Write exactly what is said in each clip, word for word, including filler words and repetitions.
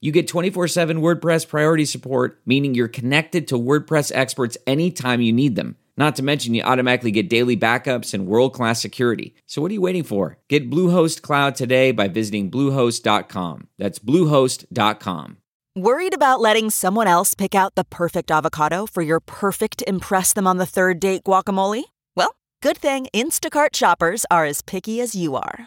you get twenty-four seven WordPress priority support, meaning you're connected to WordPress experts anytime you need them. Not to mention you automatically get daily backups and world-class security. So what are you waiting for? Get Bluehost Cloud today by visiting Bluehost dot com. That's Bluehost dot com. Worried about letting someone else pick out the perfect avocado for your perfect impress-them-on-the-third-date guacamole? Good thing Instacart shoppers are as picky as you are.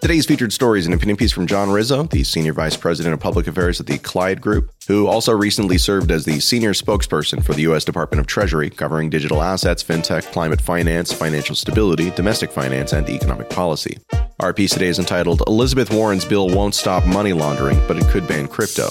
Today's featured story is an opinion piece from John Rizzo, the Senior Vice President of Public Affairs at the Clyde Group, who also recently served as the Senior Spokesperson for the U S. Department of Treasury, covering digital assets, fintech, climate finance, financial stability, domestic finance, and economic policy. Our piece today is entitled, "Elizabeth Warren's Bill Won't Stop Money Laundering, But It Could Ban Crypto."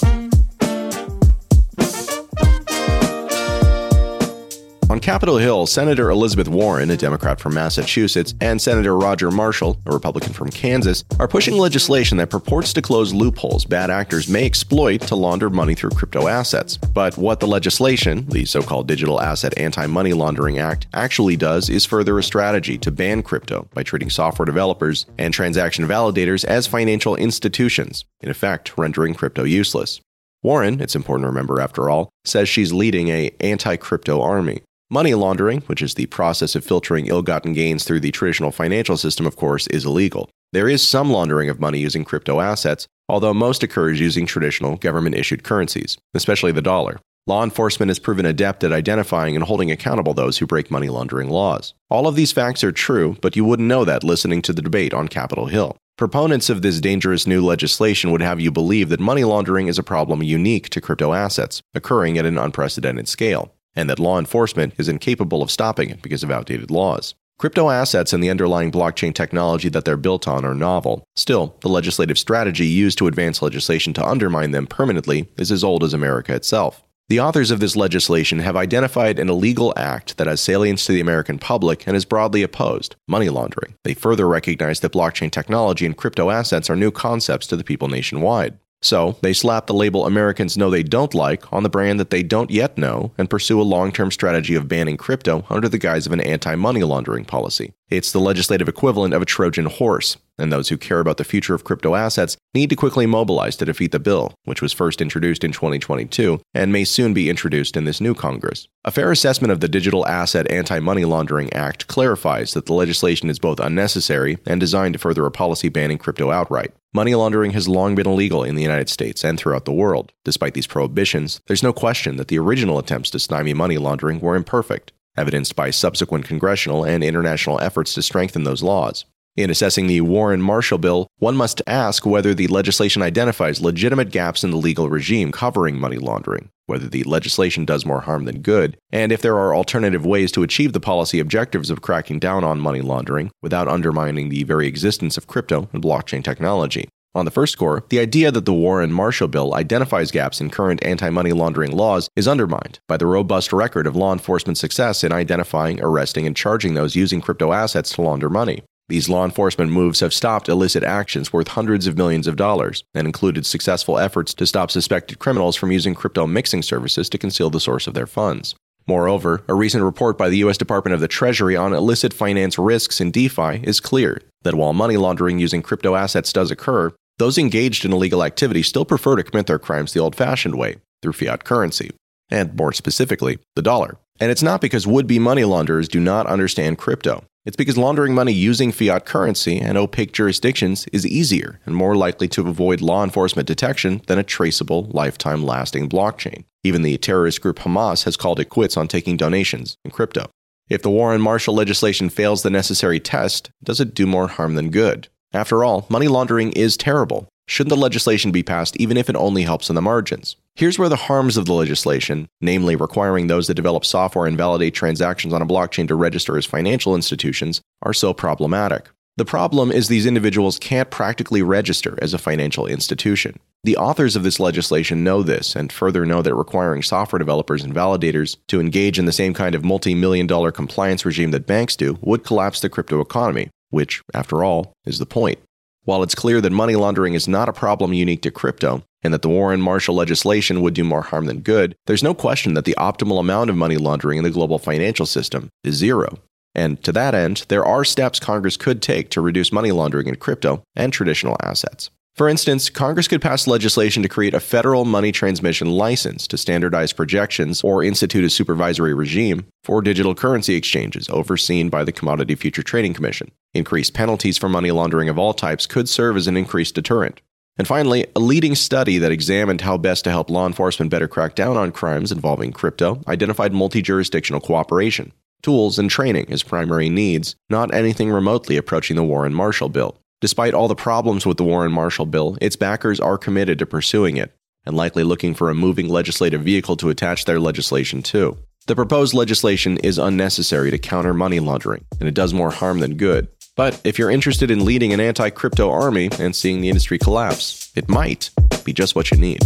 On Capitol Hill, Senator Elizabeth Warren, a Democrat from Massachusetts, and Senator Roger Marshall, a Republican from Kansas, are pushing legislation that purports to close loopholes bad actors may exploit to launder money through crypto assets. But what the legislation, the so-called Digital Asset Anti-Money Laundering Act, actually does is further a strategy to ban crypto by treating software developers and transaction validators as financial institutions, in effect rendering crypto useless. Warren, it's important to remember after all, says she's leading an anti-crypto army. Money laundering, which is the process of filtering ill-gotten gains through the traditional financial system, of course, is illegal. There is some laundering of money using crypto assets, although most occurs using traditional government-issued currencies, especially the dollar. Law enforcement has proven adept at identifying and holding accountable those who break money laundering laws. All of these facts are true, but you wouldn't know that listening to the debate on Capitol Hill. Proponents of this dangerous new legislation would have you believe that money laundering is a problem unique to crypto assets, occurring at an unprecedented scale, and that law enforcement is incapable of stopping it because of outdated laws. Crypto assets and the underlying blockchain technology that they're built on are novel. Still, the legislative strategy used to advance legislation to undermine them permanently is as old as America itself. The authors of this legislation have identified an illegal act that has salience to the American public and is broadly opposed, money laundering. They further recognize that blockchain technology and crypto assets are new concepts to the people nationwide. So, they slap the label Americans know they don't like on the brand that they don't yet know and pursue a long-term strategy of banning crypto under the guise of an anti-money laundering policy. It's the legislative equivalent of a Trojan horse, and those who care about the future of crypto assets need to quickly mobilize to defeat the bill, which was first introduced in twenty twenty-two and may soon be introduced in this new Congress. A fair assessment of the Digital Asset Anti-Money Laundering Act clarifies that the legislation is both unnecessary and designed to further a policy banning crypto outright. Money laundering has long been illegal in the United States and throughout the world. Despite these prohibitions, there's no question that the original attempts to stymie money laundering were imperfect, evidenced by subsequent congressional and international efforts to strengthen those laws. In assessing the Warren-Marshall bill, one must ask whether the legislation identifies legitimate gaps in the legal regime covering money laundering, whether the legislation does more harm than good, and if there are alternative ways to achieve the policy objectives of cracking down on money laundering without undermining the very existence of crypto and blockchain technology. On the first score, the idea that the Warren-Marshall bill identifies gaps in current anti-money laundering laws is undermined by the robust record of law enforcement success in identifying, arresting, and charging those using crypto assets to launder money. These law enforcement moves have stopped illicit actions worth hundreds of millions of dollars and included successful efforts to stop suspected criminals from using crypto mixing services to conceal the source of their funds. Moreover, a recent report by the U S. Department of the Treasury on illicit finance risks in DeFi is clear that while money laundering using crypto assets does occur, those engaged in illegal activity still prefer to commit their crimes the old-fashioned way, through fiat currency, and more specifically, the dollar. And it's not because would-be money launderers do not understand crypto. It's because laundering money using fiat currency and opaque jurisdictions is easier and more likely to avoid law enforcement detection than a traceable, lifetime-lasting blockchain. Even the terrorist group Hamas has called it quits on taking donations in crypto. If the Warren Marshall legislation fails the necessary test, does it do more harm than good? After all, money laundering is terrible. Shouldn't the legislation be passed even if it only helps in the margins? Here's where the harms of the legislation, namely requiring those that develop software and validate transactions on a blockchain to register as financial institutions, are so problematic. The problem is these individuals can't practically register as a financial institution. The authors of this legislation know this and further know that requiring software developers and validators to engage in the same kind of multi-million dollar compliance regime that banks do would collapse the crypto economy, which, after all, is the point. While it's clear that money laundering is not a problem unique to crypto, and that the Warren Marshall legislation would do more harm than good, there's no question that the optimal amount of money laundering in the global financial system is zero. And to that end, there are steps Congress could take to reduce money laundering in crypto and traditional assets. For instance, Congress could pass legislation to create a federal money transmission license to standardize projections or institute a supervisory regime for digital currency exchanges overseen by the Commodity Futures Trading Commission. Increased penalties for money laundering of all types could serve as an increased deterrent. And finally, a leading study that examined how best to help law enforcement better crack down on crimes involving crypto identified multi-jurisdictional cooperation. Tools and training as primary needs, not anything remotely approaching the Warren Marshall bill. Despite all the problems with the Warren Marshall bill, its backers are committed to pursuing it, and likely looking for a moving legislative vehicle to attach their legislation to. The proposed legislation is unnecessary to counter money laundering, and it does more harm than good. But if you're interested in leading an anti-crypto army and seeing the industry collapse, it might be just what you need.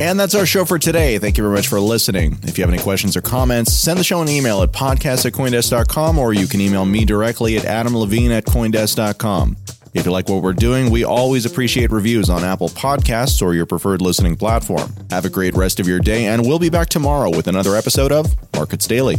And that's our show for today. Thank you very much for listening. If you have any questions or comments, send the show an email at podcast at coindesk dot com, or you can email me directly at adam levine at coindesk dot com. If you like what we're doing, we always appreciate reviews on Apple Podcasts or your preferred listening platform. Have a great rest of your day, and we'll be back tomorrow with another episode of Markets Daily.